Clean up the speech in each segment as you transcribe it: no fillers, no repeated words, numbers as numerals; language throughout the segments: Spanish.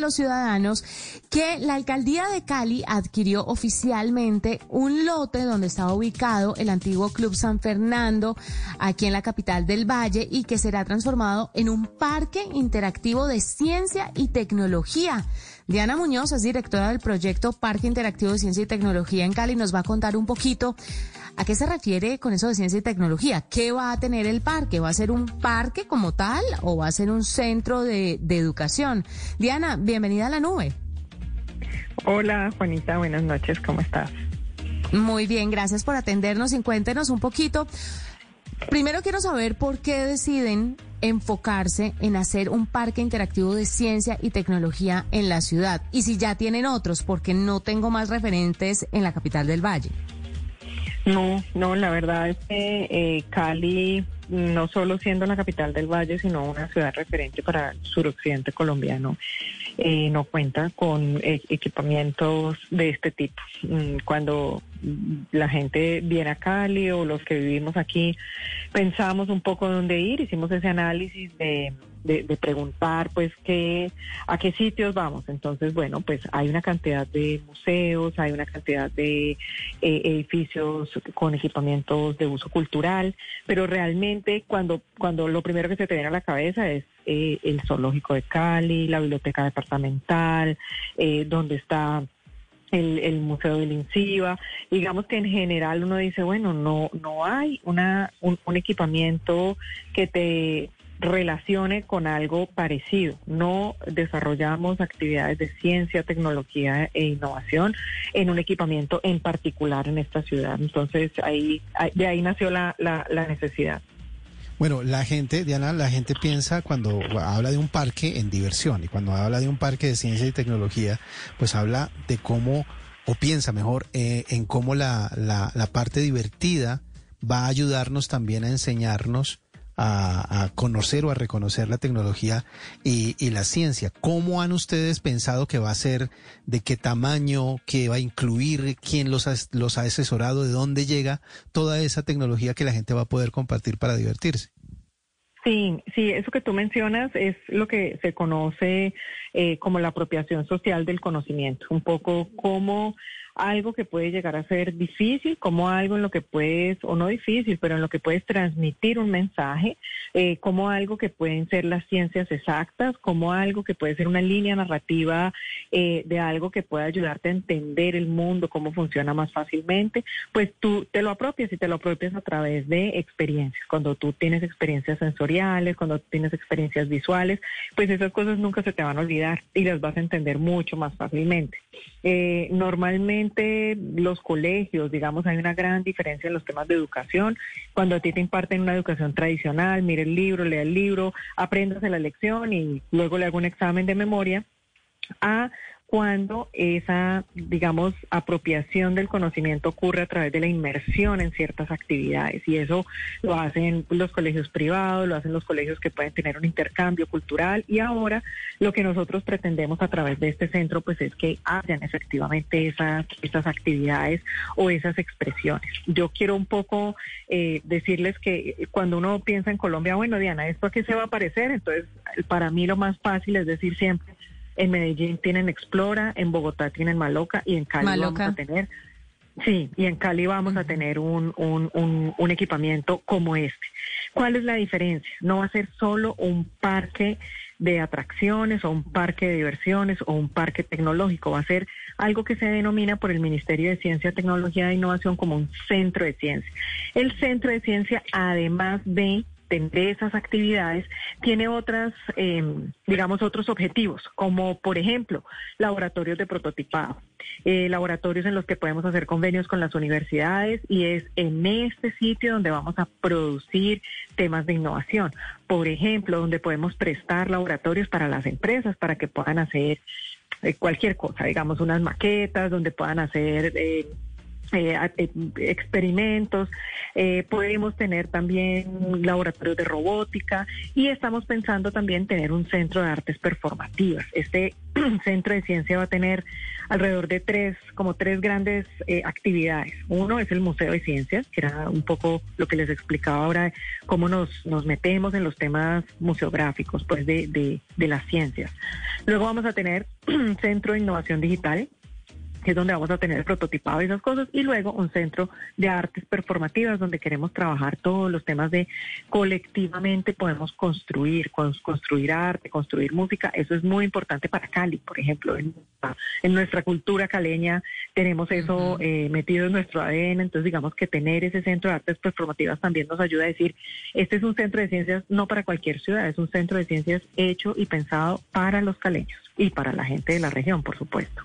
los ciudadanos que la alcaldía de Cali adquirió oficialmente un lote donde estaba ubicado el antiguo Club San Fernando, aquí en la capital del Valle, y que será transformado en un parque interactivo de ciencia y tecnología. Diana Muñoz es directora del proyecto Parque Interactivo de Ciencia y Tecnología en Cali. Nos va a contar un poquito a qué se refiere con eso de ciencia y tecnología. ¿Qué va a tener el parque? ¿Va a ser un parque como tal o va a ser un centro de educación? Diana, bienvenida a La Nube. Hola, Juanita, buenas noches, ¿cómo estás? Muy bien, gracias por atendernos y cuéntenos un poquito. Primero quiero saber por qué deciden enfocarse en hacer un parque interactivo de ciencia y tecnología en la ciudad, y si ya tienen otros, porque no tengo más referentes en la capital del Valle. No, la verdad es que Cali, no solo siendo la capital del Valle, sino una ciudad referente para el suroccidente colombiano, no cuenta con equipamientos de este tipo. Cuando la gente viene a Cali o los que vivimos aquí, pensamos un poco dónde ir, hicimos ese análisis de preguntar pues a qué sitios vamos. Entonces, bueno, pues hay una cantidad de museos, hay una cantidad de edificios con equipamientos de uso cultural, pero realmente cuando lo primero que se te viene a la cabeza es el zoológico de Cali, la biblioteca departamental, donde está el Museo del Inciva. Digamos que en general uno dice, bueno, no hay un equipamiento que te relacione con algo parecido. No desarrollamos actividades de ciencia, tecnología e innovación en un equipamiento en particular en esta ciudad. Entonces, de ahí nació la necesidad. Bueno, la gente, Diana, piensa cuando habla de un parque en diversión, y cuando habla de un parque de ciencia y tecnología, pues habla de cómo, o piensa mejor, en cómo la parte divertida va a ayudarnos también a enseñarnos a conocer o a reconocer la tecnología y la ciencia. ¿Cómo han ustedes pensado que va a ser? ¿De qué tamaño? ¿Qué va a incluir? ¿Quién los ha asesorado? ¿De dónde llega toda esa tecnología que la gente va a poder compartir para divertirse? Sí, eso que tú mencionas es lo que se conoce como la apropiación social del conocimiento. Un poco como algo que puede llegar a ser difícil, como algo en lo que puedes, o no difícil, pero en lo que puedes transmitir un mensaje, como algo que pueden ser las ciencias exactas, como algo que puede ser una línea narrativa de algo que pueda ayudarte a entender el mundo, cómo funciona más fácilmente. Pues tú te lo apropias, y te lo apropias a través de experiencias. Cuando tú tienes experiencias sensoriales, cuando tienes experiencias visuales, pues esas cosas nunca se te van a olvidar y las vas a entender mucho más fácilmente. Normalmente los colegios, digamos, hay una gran diferencia en los temas de educación. Cuando a ti te imparten una educación tradicional, mire el libro, lea el libro, apréndase la lección y luego le hago un examen de memoria, a cuando esa, digamos, apropiación del conocimiento ocurre a través de la inmersión en ciertas actividades, y eso lo hacen los colegios privados, lo hacen los colegios que pueden tener un intercambio cultural, y ahora lo que nosotros pretendemos a través de este centro pues es que hagan efectivamente esas actividades o esas expresiones. Yo quiero un poco decirles que cuando uno piensa en Colombia, bueno, Diana, ¿esto a qué se va a parecer? Entonces, para mí lo más fácil es decir siempre: en Medellín tienen Explora, en Bogotá tienen Maloka, y en Cali vamos a tener, un equipamiento como este. ¿Cuál es la diferencia? No va a ser solo un parque de atracciones o un parque de diversiones o un parque tecnológico, va a ser algo que se denomina por el Ministerio de Ciencia, Tecnología e Innovación como un centro de ciencia. El centro de ciencia, además de de esas actividades, tiene otras, digamos, otros objetivos, como por ejemplo, laboratorios de prototipado, laboratorios en los que podemos hacer convenios con las universidades, y es en este sitio donde vamos a producir temas de innovación, por ejemplo, donde podemos prestar laboratorios para las empresas para que puedan hacer cualquier cosa, digamos, unas maquetas, donde puedan hacer experimentos, podemos tener también laboratorios de robótica, y estamos pensando también tener un centro de artes performativas. Este centro de ciencia va a tener alrededor de tres grandes actividades. Uno es el Museo de Ciencias, que era un poco lo que les explicaba ahora, cómo nos metemos en los temas museográficos, pues de las ciencias. Luego vamos a tener un centro de innovación digital, que es donde vamos a tener el prototipado y esas cosas, y luego un centro de artes performativas donde queremos trabajar todos los temas de colectivamente podemos construir arte, construir música. Eso es muy importante para Cali, por ejemplo, en nuestra cultura caleña tenemos eso metido en nuestro ADN, entonces digamos que tener ese centro de artes performativas también nos ayuda a decir, este es un centro de ciencias no para cualquier ciudad, es un centro de ciencias hecho y pensado para los caleños y para la gente de la región, por supuesto.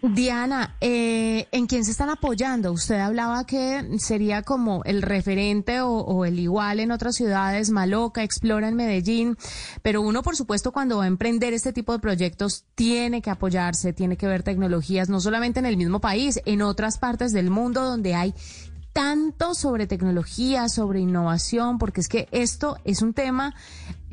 Diana, ¿en quién se están apoyando? Usted hablaba que sería como el referente o el igual en otras ciudades, Maloka, Explora en Medellín, pero uno, por supuesto, cuando va a emprender este tipo de proyectos tiene que apoyarse, tiene que ver tecnologías, no solamente en el mismo país, en otras partes del mundo donde hay tanto sobre tecnología, sobre innovación, porque es que esto es un tema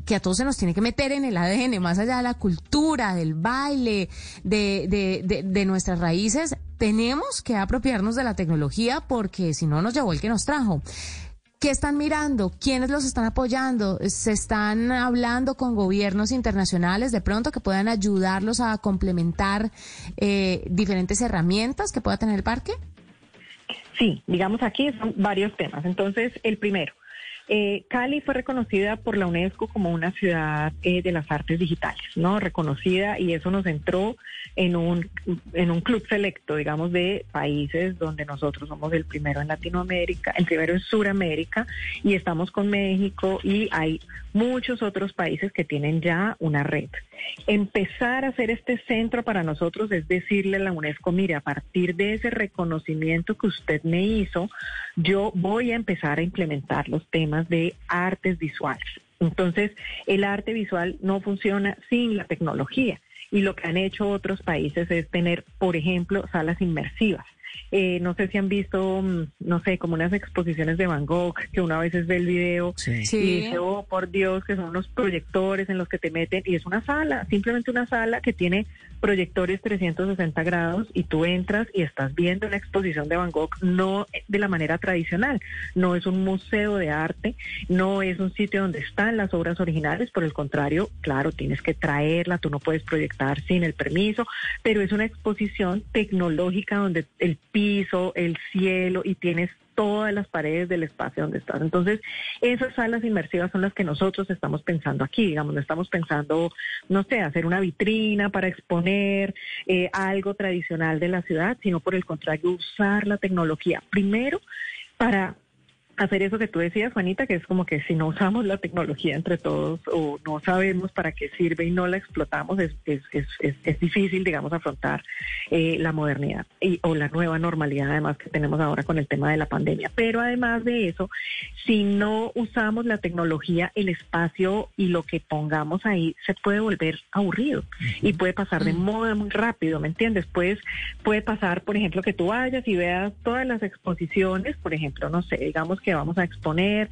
que a todos se nos tiene que meter en el ADN, más allá de la cultura, del baile, de nuestras raíces, tenemos que apropiarnos de la tecnología porque si no nos llevó el que nos trajo. ¿Qué están mirando? ¿Quiénes los están apoyando? ¿Se están hablando con gobiernos internacionales de pronto que puedan ayudarlos a complementar diferentes herramientas que pueda tener el parque? Sí, digamos aquí son varios temas. Entonces, el primero. Cali fue reconocida por la UNESCO como una ciudad de las artes digitales, ¿no? Reconocida, y eso nos entró en un club selecto, digamos, de países donde nosotros somos el primero en Latinoamérica, el primero en Suramérica, y estamos con México, y hay muchos otros países que tienen ya una red. Empezar a hacer este centro para nosotros es decirle a la UNESCO, mire, a partir de ese reconocimiento que usted me hizo, yo voy a empezar a implementar los temas de artes visuales. Entonces, el arte visual no funciona sin la tecnología, y lo que han hecho otros países es tener, por ejemplo, salas inmersivas. No sé si han visto, no sé, como unas exposiciones de Van Gogh, que uno a veces ve el video y dice, oh, por Dios, que son unos proyectores en los que te meten, y es una sala, simplemente una sala que tiene proyectores 360 grados, y tú entras y estás viendo una exposición de Van Gogh, no de la manera tradicional, no es un museo de arte, no es un sitio donde están las obras originales, por el contrario, claro, tienes que traerla, tú no puedes proyectar sin el permiso, pero es una exposición tecnológica donde el piso, el cielo, y tienes todas las paredes del espacio donde estás. Entonces, esas salas inmersivas son las que nosotros estamos pensando aquí, digamos, no estamos pensando, no sé, hacer una vitrina para exponer algo tradicional de la ciudad, sino por el contrario, usar la tecnología primero para hacer eso que tú decías, Juanita, que es como que si no usamos la tecnología entre todos o no sabemos para qué sirve y no la explotamos, es difícil, digamos, afrontar la modernidad o la nueva normalidad, además, que tenemos ahora con el tema de la pandemia. Pero además de eso, si no usamos la tecnología, el espacio y lo que pongamos ahí se puede volver aburrido y puede pasar de moda muy rápido, ¿me entiendes? Pues puede pasar, por ejemplo, que tú vayas y veas todas las exposiciones, por ejemplo, no sé, digamos, que vamos a exponer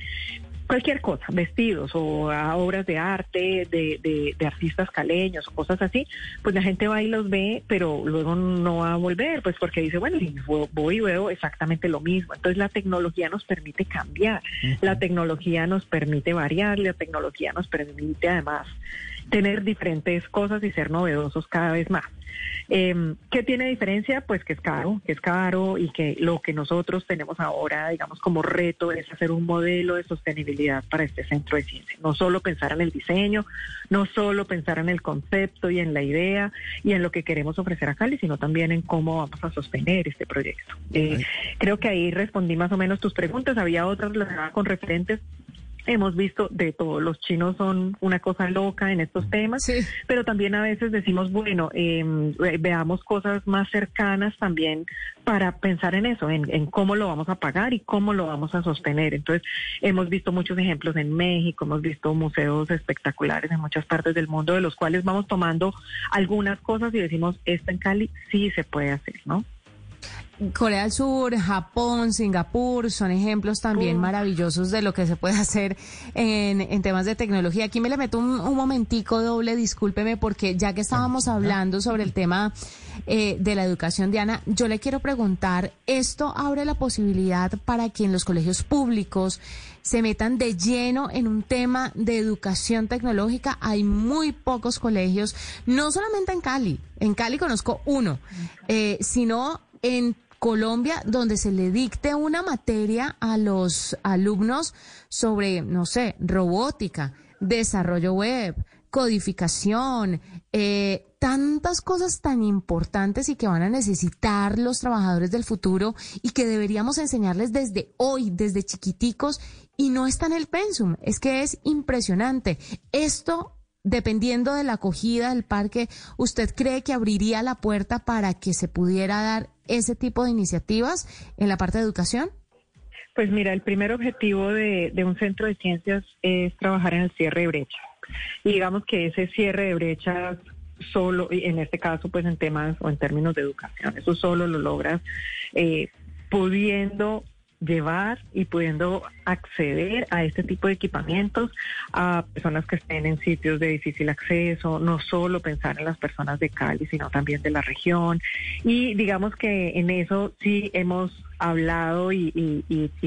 cualquier cosa, vestidos o a obras de arte de artistas caleños o cosas así, pues la gente va y los ve, pero luego no va a volver, pues porque dice, bueno, voy y veo exactamente lo mismo. Entonces la tecnología nos permite cambiar, la tecnología nos permite variar, la tecnología nos permite además tener diferentes cosas y ser novedosos cada vez más. ¿Qué tiene diferencia? Pues que es caro y que lo que nosotros tenemos ahora, digamos, como reto es hacer un modelo de sostenibilidad para este centro de ciencia. No solo pensar en el diseño, no solo pensar en el concepto y en la idea y en lo que queremos ofrecer a Cali, sino también en cómo vamos a sostener este proyecto. Creo que ahí respondí más o menos tus preguntas. Había otras relacionadas con referentes hemos visto de todo. Los chinos son una cosa loca en estos temas, sí, pero también a veces decimos, bueno, veamos cosas más cercanas también para pensar en eso, en cómo lo vamos a pagar y cómo lo vamos a sostener. Entonces, hemos visto muchos ejemplos en México, hemos visto museos espectaculares en muchas partes del mundo, de los cuales vamos tomando algunas cosas y decimos, esto en Cali sí se puede hacer, ¿no? Corea del Sur, Japón, Singapur, son ejemplos también maravillosos de lo que se puede hacer en temas de tecnología. Aquí me le meto un momentico doble, discúlpeme, porque ya que estábamos hablando sobre el tema de la educación, Diana, yo le quiero preguntar, ¿esto abre la posibilidad para que en los colegios públicos se metan de lleno en un tema de educación tecnológica? Hay muy pocos colegios, no solamente en Cali conozco uno, sino en Colombia, donde se le dicte una materia a los alumnos sobre, no sé, robótica, desarrollo web, codificación, tantas cosas tan importantes y que van a necesitar los trabajadores del futuro y que deberíamos enseñarles desde hoy, desde chiquiticos, y no está en el pensum. Es que es impresionante. Esto, dependiendo de la acogida del parque, ¿usted cree que abriría la puerta para que se pudiera dar ese tipo de iniciativas en la parte de educación? Pues mira, el primer objetivo de un centro de ciencias es trabajar en el cierre de brechas. Y digamos que ese cierre de brechas solo, en este caso pues en temas o en términos de educación, eso solo lo logras pudiendo llevar y pudiendo acceder a este tipo de equipamientos a personas que estén en sitios de difícil acceso, no solo pensar en las personas de Cali, sino también de la región. Y digamos que en eso sí hemos hablado y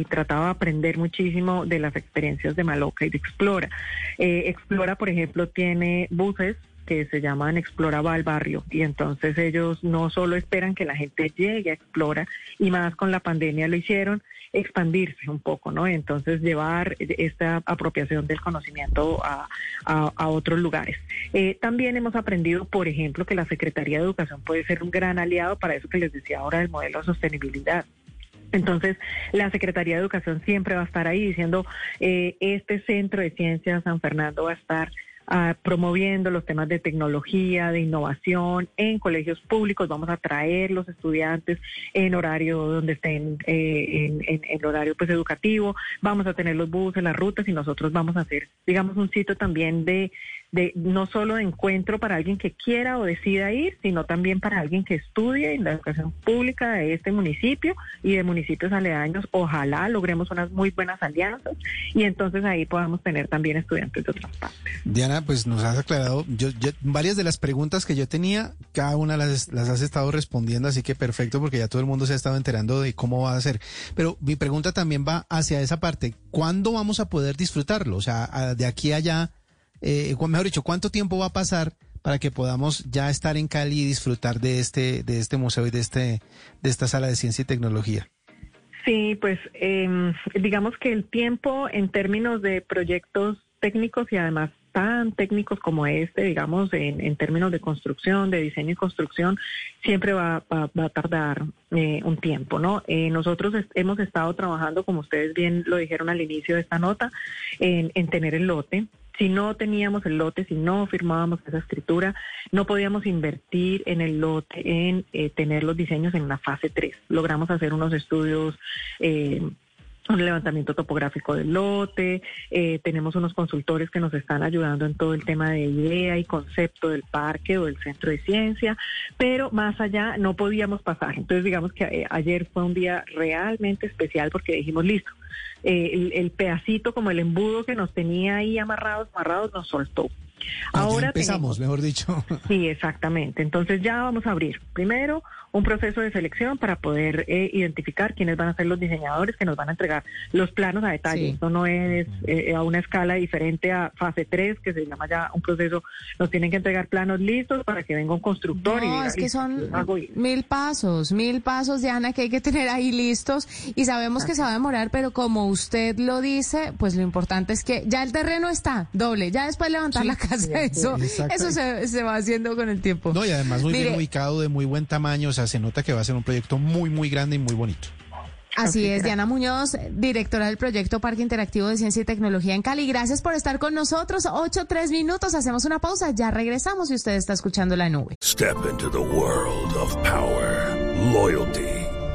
tratado de aprender muchísimo de las experiencias de Maloka y de Explora. Explora, por ejemplo, tiene buses que se llaman Explora al Barrio, y entonces ellos no solo esperan que la gente llegue a Explora, y más con la pandemia lo hicieron, expandirse un poco, ¿no? Entonces llevar esta apropiación del conocimiento a otros lugares. También hemos aprendido, por ejemplo, que la Secretaría de Educación puede ser un gran aliado para eso que les decía ahora del modelo de sostenibilidad. Entonces, la Secretaría de Educación siempre va a estar ahí diciendo, este centro de ciencias San Fernando va a estar promoviendo los temas de tecnología, de innovación en colegios públicos. Vamos a traer los estudiantes en horario donde estén, en horario pues educativo. Vamos a tener los buses, las rutas, y nosotros vamos a hacer, digamos, un sitio también de no solo de encuentro para alguien que quiera o decida ir, sino también para alguien que estudie en la educación pública de este municipio y de municipios aledaños. Ojalá logremos unas muy buenas alianzas y entonces ahí podamos tener también estudiantes de otras partes. Diana, pues nos has aclarado varias de las preguntas que yo tenía, cada una las has estado respondiendo, así que perfecto, porque ya todo el mundo se ha estado enterando de cómo va a ser. Pero mi pregunta también va hacia esa parte. ¿Cuándo vamos a poder disfrutarlo? O sea, de aquí a allá, mejor dicho, ¿cuánto tiempo va a pasar para que podamos ya estar en Cali y disfrutar de este museo y de esta sala de ciencia y tecnología? Sí, pues digamos que el tiempo en términos de proyectos técnicos y además tan técnicos como este, digamos, en términos de construcción, de diseño y construcción, siempre va a tardar un tiempo, ¿no? Nosotros hemos estado trabajando, como ustedes bien lo dijeron al inicio de esta nota, en tener el lote. Si no teníamos el lote, si no firmábamos esa escritura, no podíamos invertir en el lote, en tener los diseños en la fase 3. Logramos hacer unos estudios, un levantamiento topográfico del lote, tenemos unos consultores que nos están ayudando en todo el tema de idea y concepto del parque o del centro de ciencia, pero más allá no podíamos pasar. Entonces digamos que ayer fue un día realmente especial porque dijimos, listo, el pedacito como el embudo que nos tenía ahí amarrados nos soltó. Ahora empezamos, mejor dicho. Sí, exactamente. Entonces ya vamos a abrir primero un proceso de selección para poder identificar quiénes van a ser los diseñadores que nos van a entregar los planos a detalle. Sí. Esto no es a una escala diferente a fase 3, que se llama ya un proceso. Nos tienen que entregar planos listos para que venga un constructor. No, es que son mil pasos, Diana, que hay que tener ahí listos, y sabemos que se va a demorar, pero como usted lo dice, pues lo importante es que ya el terreno está doble, ya después levantar la casa, eso se va haciendo con el tiempo. No, y además muy bien ubicado, de muy buen tamaño, o sea, se nota que va a ser un proyecto muy, muy grande y muy bonito. Así es, Diana Muñoz, directora del proyecto Parque Interactivo de Ciencia y Tecnología en Cali. Gracias por estar con nosotros. 8:03, hacemos una pausa, ya regresamos y usted está escuchando La Nube. Step into the world of power, loyalty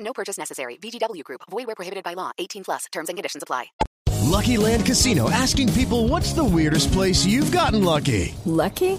No purchase necessary. VGW Group. Void where prohibited by law. 18+. Terms and conditions apply. Lucky Land Casino, asking people, what's the weirdest place you've gotten lucky? Lucky?